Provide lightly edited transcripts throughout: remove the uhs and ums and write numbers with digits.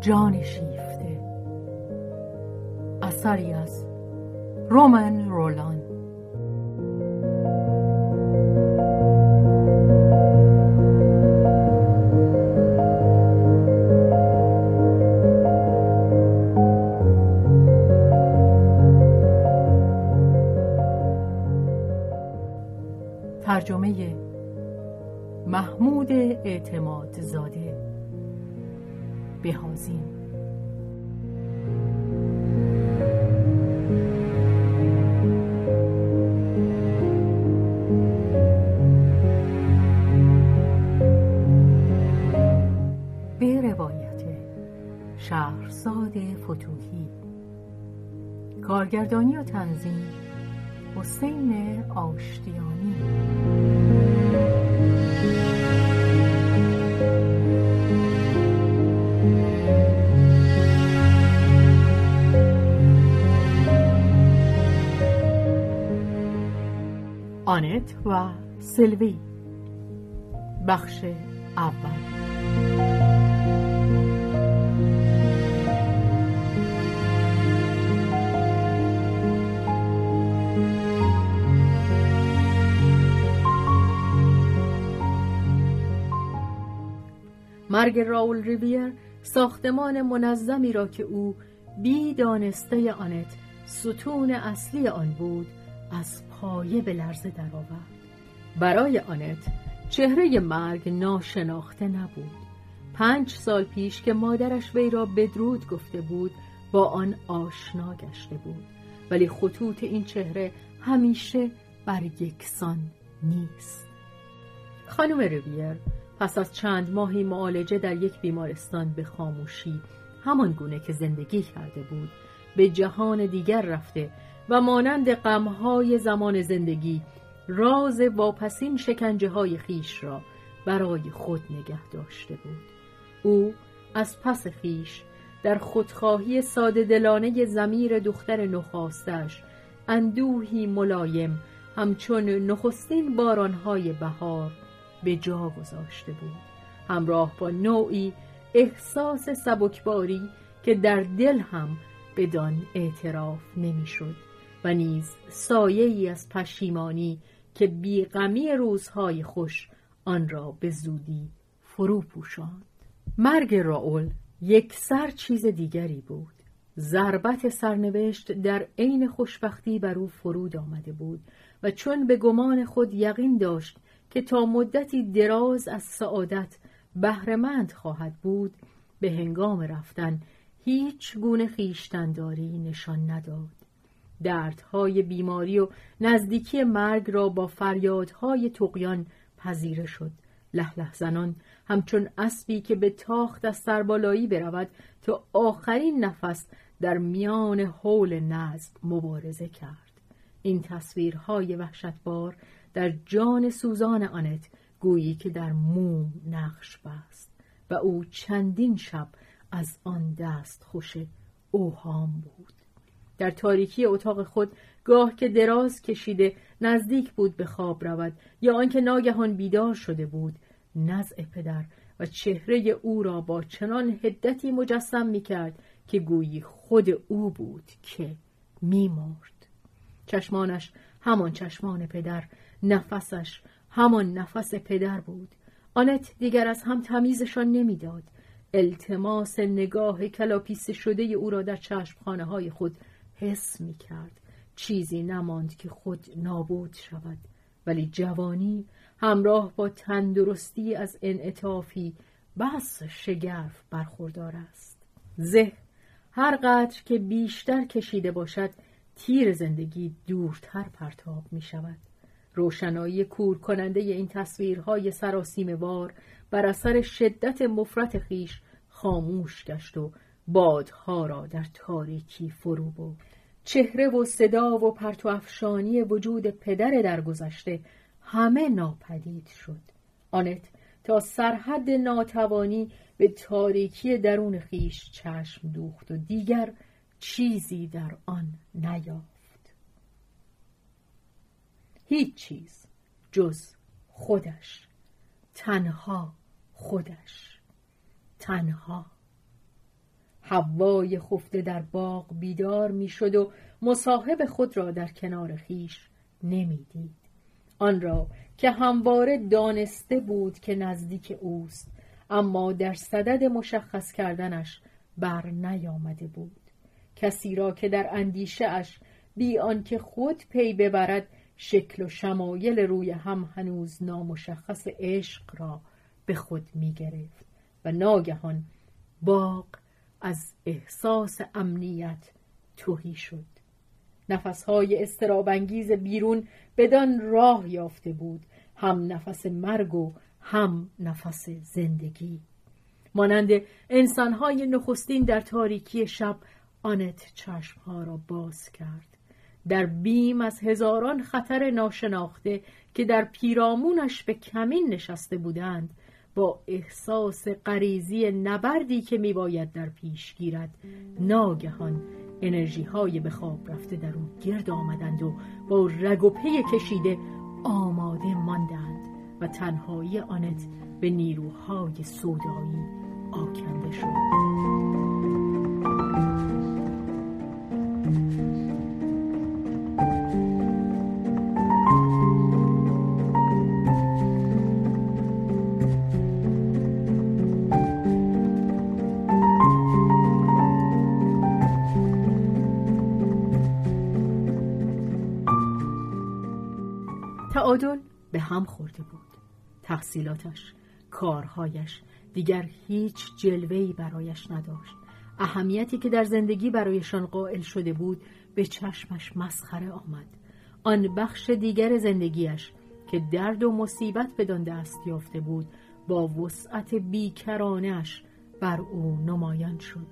جان شیفته، اثری از رومن رولان. ترجمه محمود اعتماد زاده بهازین. به روایت شهرزاد فتوحی، کارگردانی و تنظیم حسین آشتیانی. آنت و سلوی. بخش اول. مرگ راول ریویر ساختمان منظمی را که او بی دانسته آنت ستون اصلی آن بود از پایه به لرزه در آورد. برای آنت چهره مرگ ناشناخته نبود. 5 سال پیش که مادرش وی را بدرود گفته بود با آن آشنا گشته بود، ولی خطوط این چهره همیشه بر یکسان نیست. خانم ریویر پس از چند ماهی معالجه در یک بیمارستان به خاموشی، همان گونه که زندگی کرده بود، به جهان دیگر رفته و مانند غم‌های زمان زندگی راز واپسین شکنجه‌های خیش را برای خود نگه داشته بود. او از پس خیش در خودخواهی ساده‌دلانه ضمیر دختر نخواستش اندوهی ملایم همچون نخستین باران‌های بهار به جا گذاشته بود، همراه با نوعی احساس سبکباری که در دل هم بدان اعتراف نمی‌شد و نیز سایه‌ای از پشیمانی که بی‌غمی روزهای خوش آن را به زودی فرو پوشاند. مرگ راول یک سر چیز دیگری بود. ضربت سرنوشت در عین خوشبختی بر او فرود آمده بود و چون به گمان خود یقین داشت که تا مدتی دراز از سعادت بهره‌مند خواهد بود، به هنگام رفتن هیچ گونه خویشتن‌داری نشان نداد. دردهای بیماری و نزدیکی مرگ را با فریادهای طغیان پذیره شد، لهلح زنان همچون اسبی که به تاخت از سربالایی برود تا آخرین نفس در میان هول نزع مبارزه کرد. این تصویرهای وحشتبار در جان سوزان آنت گویی که در موم نقش بست و او چندین شب از آن دست خوش اوهام بود. در تاریکی اتاق خود گاه که دراز کشیده نزدیک بود به خواب رود یا آنکه ناگهان بیدار شده بود، نزع پدر و چهره او را با چنان حدتی مجسم می‌کرد که گویی خود او بود که می‌مرد. چشمانش همان چشمان پدر، نفسش همان نفس پدر بود. آنت دیگر از هم تمیزشان نمی‌داد. التماس نگاه کلاپیس شده او را در چشمخانه های خود حس می کرد. چیزی نماند که خود نابود شود، ولی جوانی همراه با تندرستی از انعطافی بس شگرف برخوردار است. زه هر قدر که بیشتر کشیده باشد تیر زندگی دورتر پرتاب می شود. روشنایی کور کننده این تصویرهای سراسیمه‌وار بر اثر شدت مفرط خیش خاموش گشت و بادها را در تاریکی فرو برد. چهره و صدا و پرتوافشانی وجود پدر درگذشته همه ناپدید شد. آنت تا سرحد ناتوانی به تاریکی درون خیش چشم دوخت و دیگر چیزی در آن نیافت. هیچ چیز جز خودش، تنها خودش، تنها. حوای خفته در باغ بیدار می شد و مصاحب خود را در کنار خیش نمی دید. آن را که همواره دانسته بود که نزدیک اوست، اما در صدد مشخص کردنش بر نیامده بود. کسی را که در اندیشه اش بی آنکه خود پی ببرد شکل و شمایل روی هم هنوز نامشخص عشق را به خود می گرفت و ناگهان باغ از احساس امنیت تهی شد. نفسهای استرابنگیز بیرون بدان راه یافته بود، هم نفس مرگ و هم نفس زندگی. مانند انسانهای نخستین در تاریکی شب آنت چشمها را باز کرد، در بیم از هزاران خطر ناشناخته که در پیرامونش به کمین نشسته بودند، با احساس غریزی نبردی که میباید در پیش گیرد. ناگهان انرژی های به خواب رفته در اون گرد آمدند و با رگ و پی کشیده آماده ماندند و تنهایی آنت به نیروهای سودایی آکنده شد. تعادل به هم خورده بود. تحصیلاتش، کارهایش، دیگر هیچ جلوه‌ای برایش نداشت. اهمیتی که در زندگی برایشان قائل شده بود به چشمش مسخره آمد. آن بخش دیگر زندگیش که درد و مصیبت بدان دست یافته بود با وسعت بیکرانش بر او نمایان شد.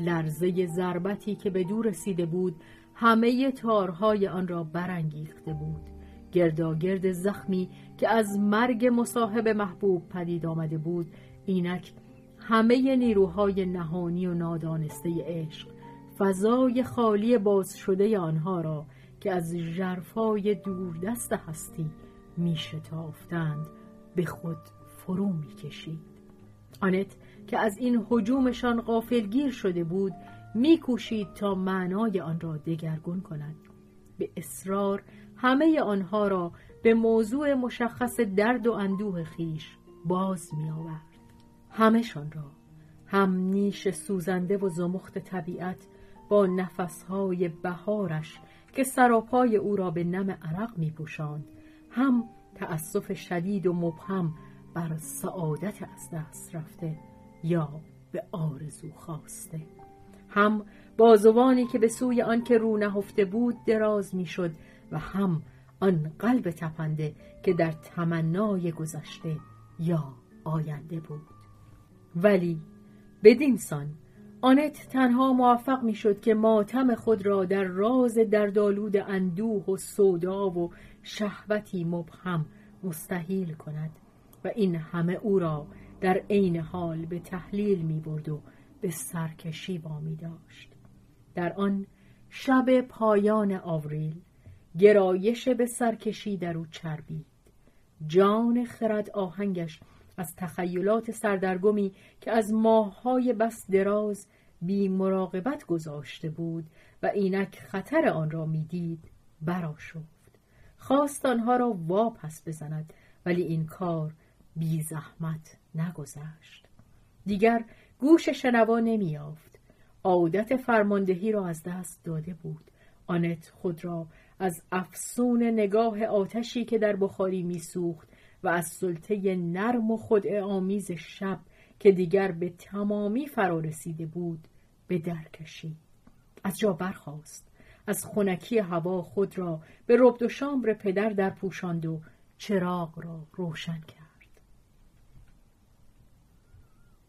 لرزه ضربتی که به دور رسیده بود همه تارهای آن را برانگیخته بود. گرداگرد زخمی که از مرگ مصاحب محبوب پدید آمده بود، اینک همه نیروهای نهانی و نادانسته عشق، فضای خالی باز شده آنها را که از ژرفای دوردست هستی می شتافتند به خود فرو می کشید. آنت که از این هجومشان غافلگیر شده بود می کوشید تا معنای آن را دگرگون کند. به اصرار همه آنها را به موضوع مشخص درد و اندوه خیش باز می آورد. همشان را، هم نیش سوزنده و زمخت طبیعت با نفسهای بهارش که سراپای او را به نم عرق می پوشاند، هم تأسف شدید و مبهم بر سعادت از دست رفته یا به آرزو خواسته، هم بازوانی که به سوی آن که رو نهفته بود دراز می شد و هم آن قلب تپنده که در تمنای گذشته یا آینده بود. ولی بدین سان آنت تنها موفق می شد که ماتم خود را در راز دردآلود اندوه و سودا و شهوتی مبهم مستحیل کند و این همه او را در عین حال به تحلیل می برد و به سرکشی وامی داشت. در آن شب پایان آوریل گرایش به سرکشی در او چربید. جان خرد آهنگش از تخیلات سردرگمی که از ماه‌های بس دراز بی مراقبت گذاشته بود و اینک خطر آن را می‌دید برآشفت. خواست آنها را واپس بزند، ولی این کار بی زحمت نگذشت. دیگر گوش شنوا نمی‌یافت. عادت فرماندهی را از دست داده بود. آنت خود را از افسون نگاه آتشی که در بخاری می‌سوخت و از سلطه نرم و خودآمیز شب که دیگر به تمامی فرا رسیده بود به در کشید. از جا برخاست، از خنکی هوا خود را به ربد و شامبر پدر در پوشاند و چراغ را روشن کرد.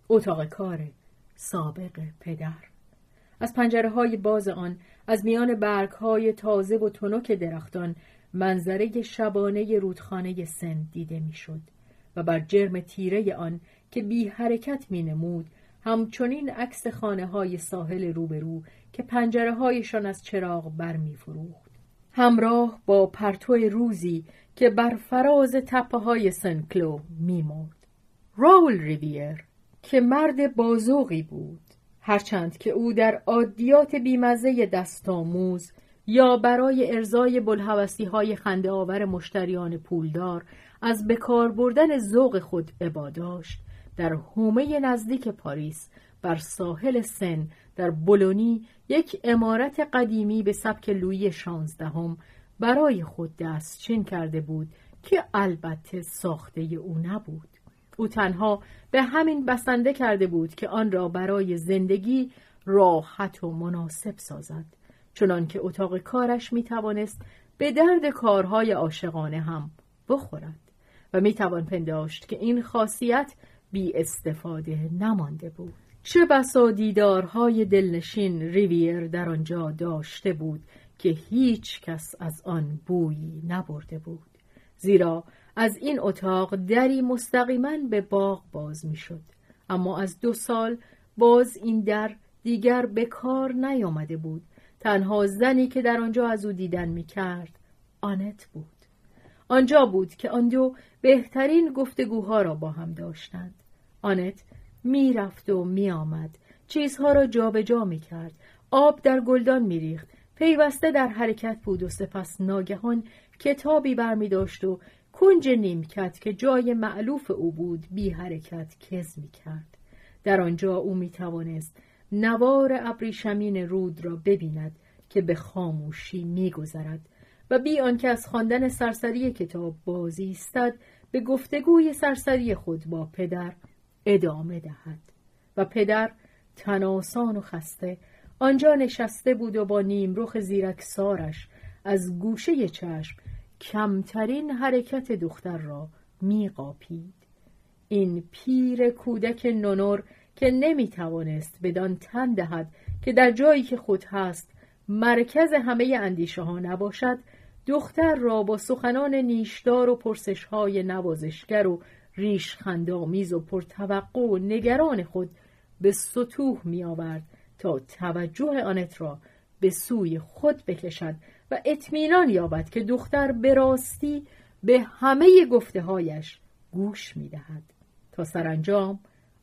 اتاق کار سابق پدر، از پنجره‌های باز آن، از میان برگ‌های تازه و تنک درختان، منظره شبانه رودخانه سند دیده میشد. و بر جرم تیره آن که بی حرکت می نمود همچنین عکس خانه های ساحل روبرو که پنجره هایشان از چراغ بر می فروخت. همراه با پرتو روزی که بر فراز تپه های سنکلو می مرد. راول ریویر که مرد بازوقی بود، هرچند که او در عادیات بیمزه دستاموز یا برای ارضای بلحوثی های خنده آور مشتریان پولدار از بکار بردن ذوق خود عباداشت، در حومه نزدیک پاریس بر ساحل سن در بولونی یک عمارت قدیمی به سبک لویی 16 برای خود دستچین کرده بود که البته ساخته او نبود. او تنها به همین بسنده کرده بود که آن را برای زندگی راحت و مناسب سازد، چنان که اتاق کارش می توانست به درد کارهای عاشقانه هم بخورد و می توان پنداشت که این خاصیت بی استفاده نمانده بود. چه بسا دیدارهای دلنشین ریویر در آنجا داشته بود که هیچ کس از آن بویی نبرده بود، زیرا از این اتاق دری مستقیما به باغ باز می شد. اما از 2 سال باز این در دیگر به کار نیامده بود. تنها زنی که در آنجا از او دیدن می کرد آنت بود. آنجا بود که آن دو بهترین گفتگوها را با هم داشتند. آنت می رفت و می آمد، چیزها را جابجا می کرد، آب در گلدان می ریخت، پیوسته در حرکت بود و سپس ناگهان کتابی بر می داشت و کنج نیمکت که جای مألوف او بود بی حرکت کز می کرد. در آنجا او می توانست نوار ابریشمین رود را ببیند که به خاموشی می گذرد و بی آنکه از خواندن سرسری کتاب باز ایستد به گفتگوی سرسری خود با پدر ادامه دهد. و پدر تناسان و خسته آنجا نشسته بود و با نیمرخ زیرکسارش از گوشه چشم کمترین حرکت دختر را می قاپید. این پیر کودک نونور که نمی توانست بدان تن دهد که در جایی که خود هست مرکز همه اندیشه ها نباشد، دختر را با سخنان نیشدار و پرسش های نوازشگر و ریش خندامیز و پرتوقع و نگران خود به سطوح می آورد تا توجه آنت را به سوی خود بکشد و اطمینان یابد که دختر به راستی به همه گفته هایش گوش می دهد. تا سرانجام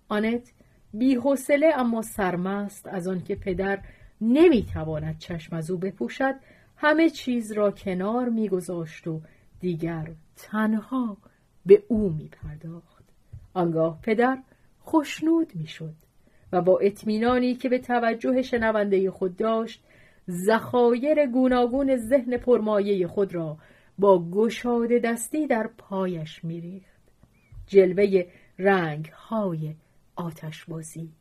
آنت بی‌حوصله اما سرمست از آن که پدر نمیتواند چشم از او بپوشد همه چیز را کنار میگذاشت و دیگر تنها به او میپرداخت. آنگاه پدر خوشنود میشد و با اطمینانی که به توجه شنونده خود داشت ذخایر گوناگون ذهن پرمایه خود را با گشاده دستی در پایش میریخت. جلوه رنگ های آتشبازی.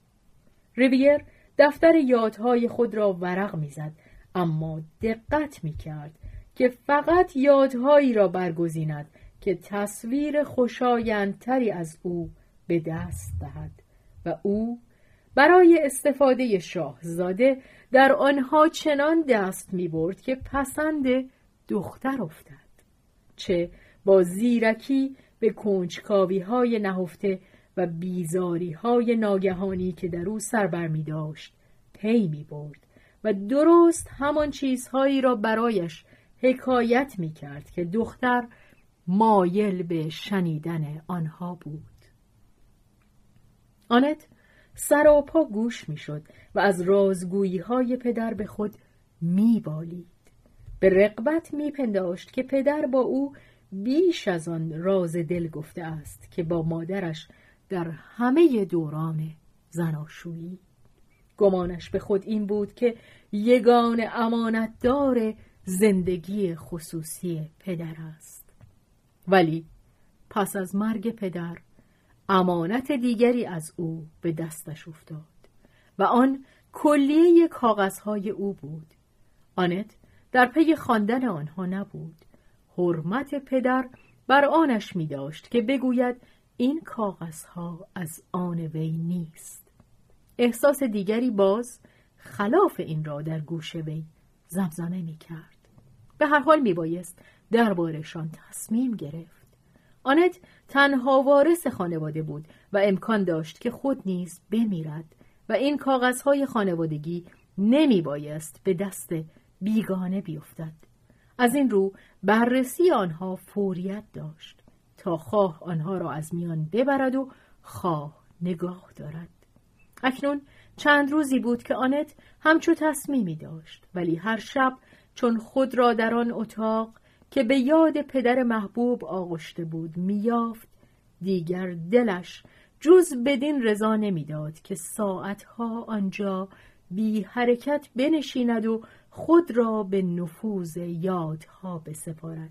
ریویر دفتر یادهای خود را ورق میزد، اما دقت میکرد که فقط یادهایی را برگزیند که تصویر خوشایندتری از او به دست دهد و او برای استفاده شاهزاده در آنها چنان دست میبرد که پسند دختر افتد. چه با زیرکی به کنجکاوی‌های نهفته و بیزاری‌های ناگهانی که در او سر بر می‌داشت پی می‌برد و درست همان چیزهایی را برایش حکایت می‌کرد که دختر مایل به شنیدن آنها بود. آنت سراپا گوش می‌شد و از رازگویی‌های پدر به خود می‌بالید. به رغبت می‌پنداشت که پدر با او بیش از آن راز دل گفته است که با مادرش در همه دوران زناشویی. گمانش به خود این بود که یگان امانتدار زندگی خصوصی پدر است. ولی پس از مرگ پدر امانت دیگری از او به دستش افتاد و آن کلیه کاغذهای او بود. آنت در پی خواندن آنها نبود. حرمت پدر بر آنش می داشت که بگوید این کاغذها از آن وی نیست. احساس دیگری باز خلاف این را در گوش وی زمزمه می کرد. به هر حال می بایست دربارشان تصمیم گرفت. آنت تنها وارث خانواده بود و امکان داشت که خود نیز بمیرد و این کاغذهای خانوادگی نمی بایست به دست بیگانه بیفتد. از این رو بررسی آنها فوریت داشت تا خواه آنها را از میان ببرد و خواه نگاه دارد. اکنون چند روزی بود که آنت همچو تصمیمی داشت، ولی هر شب چون خود را در آن اتاق که به یاد پدر محبوب آغشته بود میافت، دیگر دلش جز بدین رضا نمیداد که ساعتها آنجا بی حرکت بنشیند و خود را به نفوذ یادها بسپارد.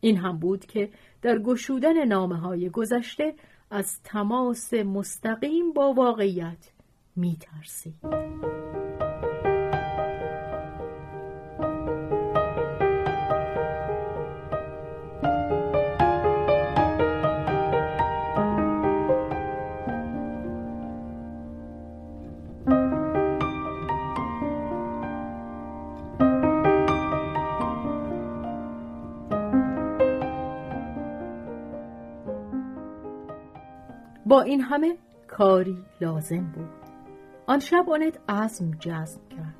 این هم بود که در گشودن نامه‌های گذشته از تماس مستقیم با واقعیت میترسید. با این همه کاری لازم بود. آن شب آنت عزم جزم کرد.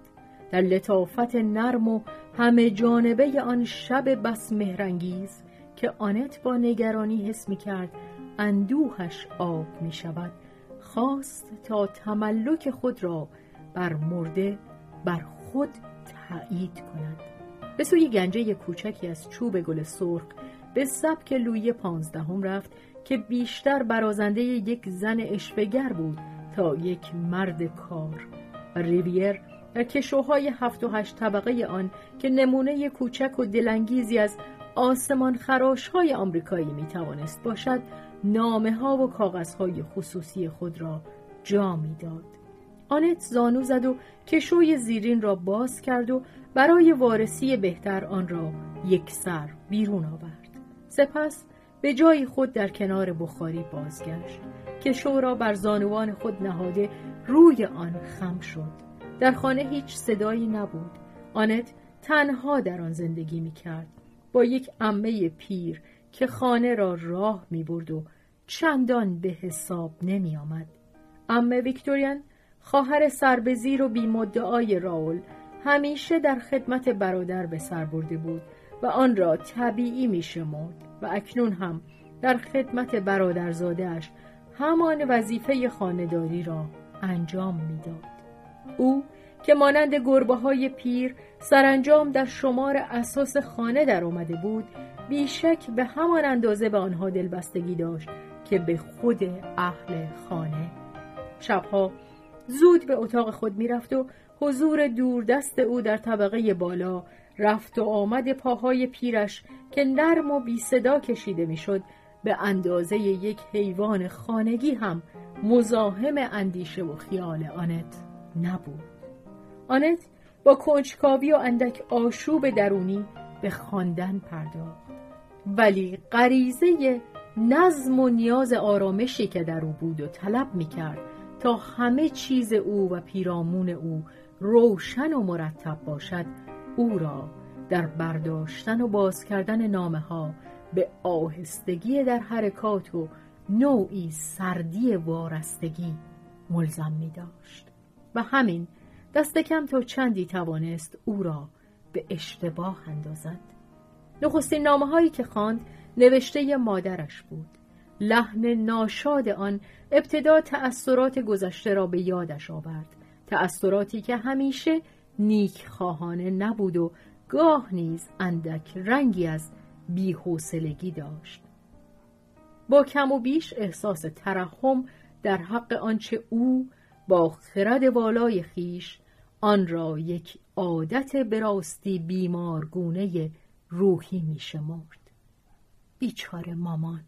در لطافت نرم و همه جانبه آن شب بس مهرنگیز که آنت با نگرانی حس می کرد اندوهش آب می شود، خواست تا تملک خود را بر مرده بر خود تأیید کند. به سوی گنجه کوچکی از چوب گل سرخ به سبک لویی 15 رفت که بیشتر برازنده یک زن اشوهگر بود تا یک مرد کار. و ریویر در کشوهای 7 و 8 طبقه آن که نمونه کوچک و دلانگیزی از آسمان خراش‌های آمریکایی میتوانست باشد، نامه‌ها و کاغذهای خصوصی خود را جا میداد. آنت زانو زد و کشوی زیرین را باز کرد و برای وارسی بهتر آن را یک سر بیرون آورد. سپس به جای خود در کنار بخاری بازگشت. کشو را بر زانوان خود نهاده روی آن خم شد. در خانه هیچ صدایی نبود. آنت تنها در آن زندگی می کرد، با یک عمه پیر که خانه را راه می برد و چندان به حساب نمی آمد. عمه ویکتوریان، خواهر سربزیر و بی‌مدعای راول، همیشه در خدمت برادر به سر برده بود و آن را طبیعی می شمرد و اکنون هم در خدمت برادرزاده‌اش همان وظیفه خانه‌داری را انجام می‌داد. او که مانند گربه‌های پیر سرانجام در شمار اساس خانه در آمده بود، بیشک به همان اندازه به آنها دلبستگی داشت که به خود اهل خانه. شبها زود به اتاق خود می‌رفت و حضور دوردست او در طبقه بالا، رفت و آمد پاهای پیرش که نرم و بی صدا کشیده می شد، به اندازه یک حیوان خانگی هم مزاحم اندیشه و خیال آنت نبود. آنت با کنجکاوی و اندک آشوب درونی به خواندن پرداخت، ولی غریزه نظم و نیاز آرامشی که در او بود و طلب می کرد تا همه چیز او و پیرامون او روشن و مرتب باشد، او را در برداشتن و باز کردن نامه‌ها به آهستگی در حرکات و نوعی سردی وارستگی ملزم می‌داشت و همین دست کم تا چندی توانست او را به اشتباه اندازد. نخستین نامه‌هایی که خواند نوشته مادرش بود. لحن ناشاد آن ابتدا تأثیرات گذشته را به یادش آورد، تأثیراتی که همیشه نیک خواهانه نبود و گاه نیز اندک رنگی از بی‌حوصلگی داشت. با کم و بیش احساس ترحم در حق آنچه او با خرد والای خیش آن را یک عادت براستی بیمارگونه روحی می شمرد. بیچاره مامان.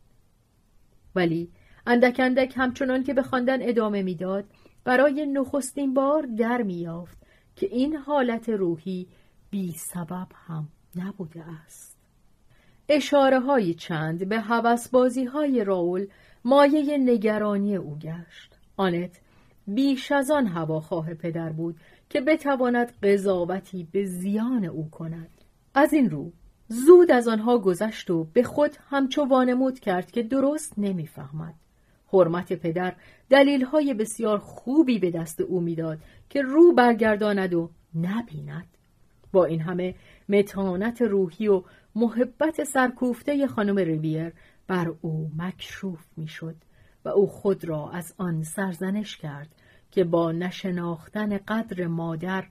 ولی اندک اندک همچنان که به خواندن ادامه می داد، برای نخستین بار در می یافت که این حالت روحی بی سبب هم نبوده است. اشاره های چند به هوسبازی های راول مایه نگرانی او گشت. آنت بیش از آن هواخواه پدر بود که بتواند قضاوتی به زیان او کند. از این رو زود از آنها گذشت و به خود همچو وانمود کرد که درست نمی‌فهمد. حرمت پدر دلیل‌های بسیار خوبی به دست او می‌داد که رو برگرداند و نبیند. با این همه متانت روحی و محبت سرکوفته خانم ریویر بر او مکشوف می‌شد و او خود را از آن سرزنش کرد که با نشناختن قدر مادر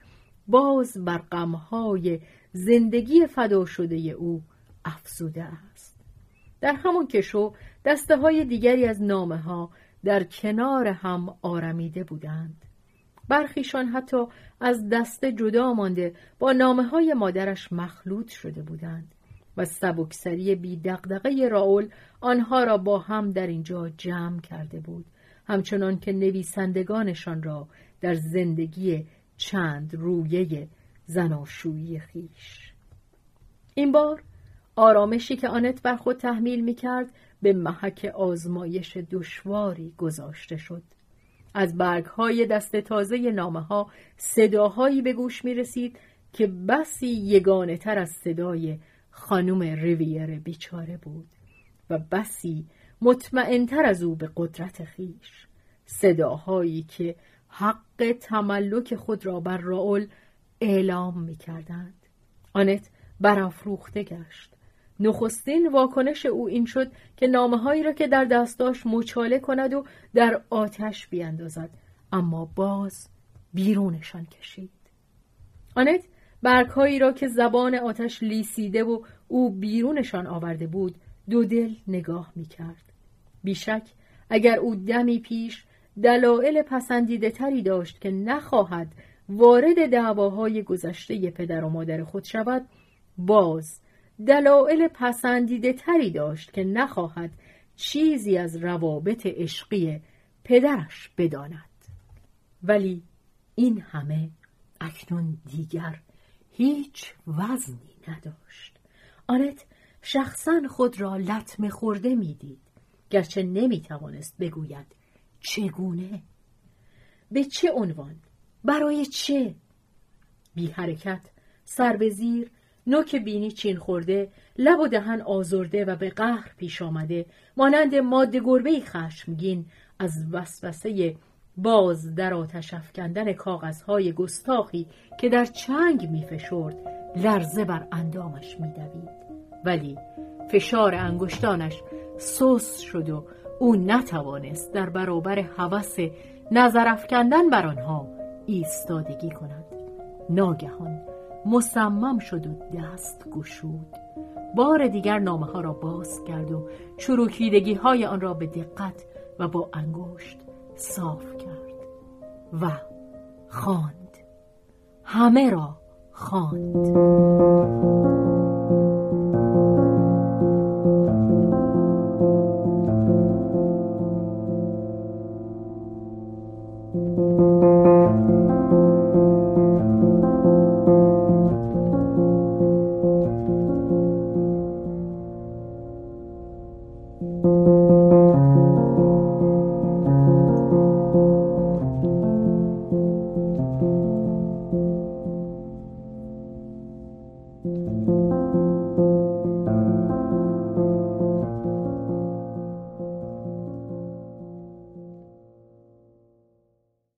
باز بر غم‌های زندگی فدا شده او افزوده است. در همان کشو دسته‌های دیگری از نامه‌ها در کنار هم آرمیده بودند. برخیشان حتی از دسته جدا مانده با نامه‌های مادرش مخلوط شده بودند و سبکسری بی دغدغه راول آنها را با هم در اینجا جمع کرده بود، همچنان که نویسندگانشان را در زندگی چند رویه زناشویی خیش. این بار آرامشی که آنت بر خود تحمیل می‌کرد به محک آزمایش دشواری گذاشته شد. از برگ‌های دست تازه نامه‌ها صداهایی به گوش می‌رسید که بسی یگانه‌تر از صدای خانم ریویر بیچاره بود و بسی مطمئن‌تر از او به قدرت خیش، صداهایی که حق تملک خود را بر راول اعلام می‌کردند. آنت برافروخته گشت. نخستین واکنش او این شد که نامه‌هایی را که در دست داشت مچاله کند و در آتش بیاندازد، اما باز بیرونشان کشید. آنت برگ‌هایی را که زبان آتش لیسیده و او بیرونشان آورده بود دو دل نگاه می‌کرد. بیشک اگر او دمی پیش دلایل پسندیده تری داشت که نخواهد وارد دعواهای گذشته پدر و مادر خود شود، باز دلایل پسندیده تری داشت که نخواهد چیزی از روابط عشقی پدرش بداند. ولی این همه اکنون دیگر هیچ وزنی نداشت. آنت شخصاً خود را لطمه خورده می‌دید، گرچه نمی‌توانست بگوید چگونه، به چه عنوان، برای چه. بی حرکت، سر به زیر، نوک بینی چین خورده، لب و دهن آزرده و به قهر پیش آمده، مانند ماده گربه‌ای خشمگین از وسوسه باز در آتش افکندن کاغذهای گستاخی که در چنگ می‌فشرد لرزه بر اندامش می‌دوید، ولی فشار انگشتانش سست شد و او نتوانست در برابر هوس نظر افکندن بر آنها ایستادگی کند. ناگهان مصمم شد و دست گشود. بار دیگر نامه‌ها را باز کرد و چروکیدگی‌های آن را به دقت و با انگشت صاف کرد و خواند. همه را خواند.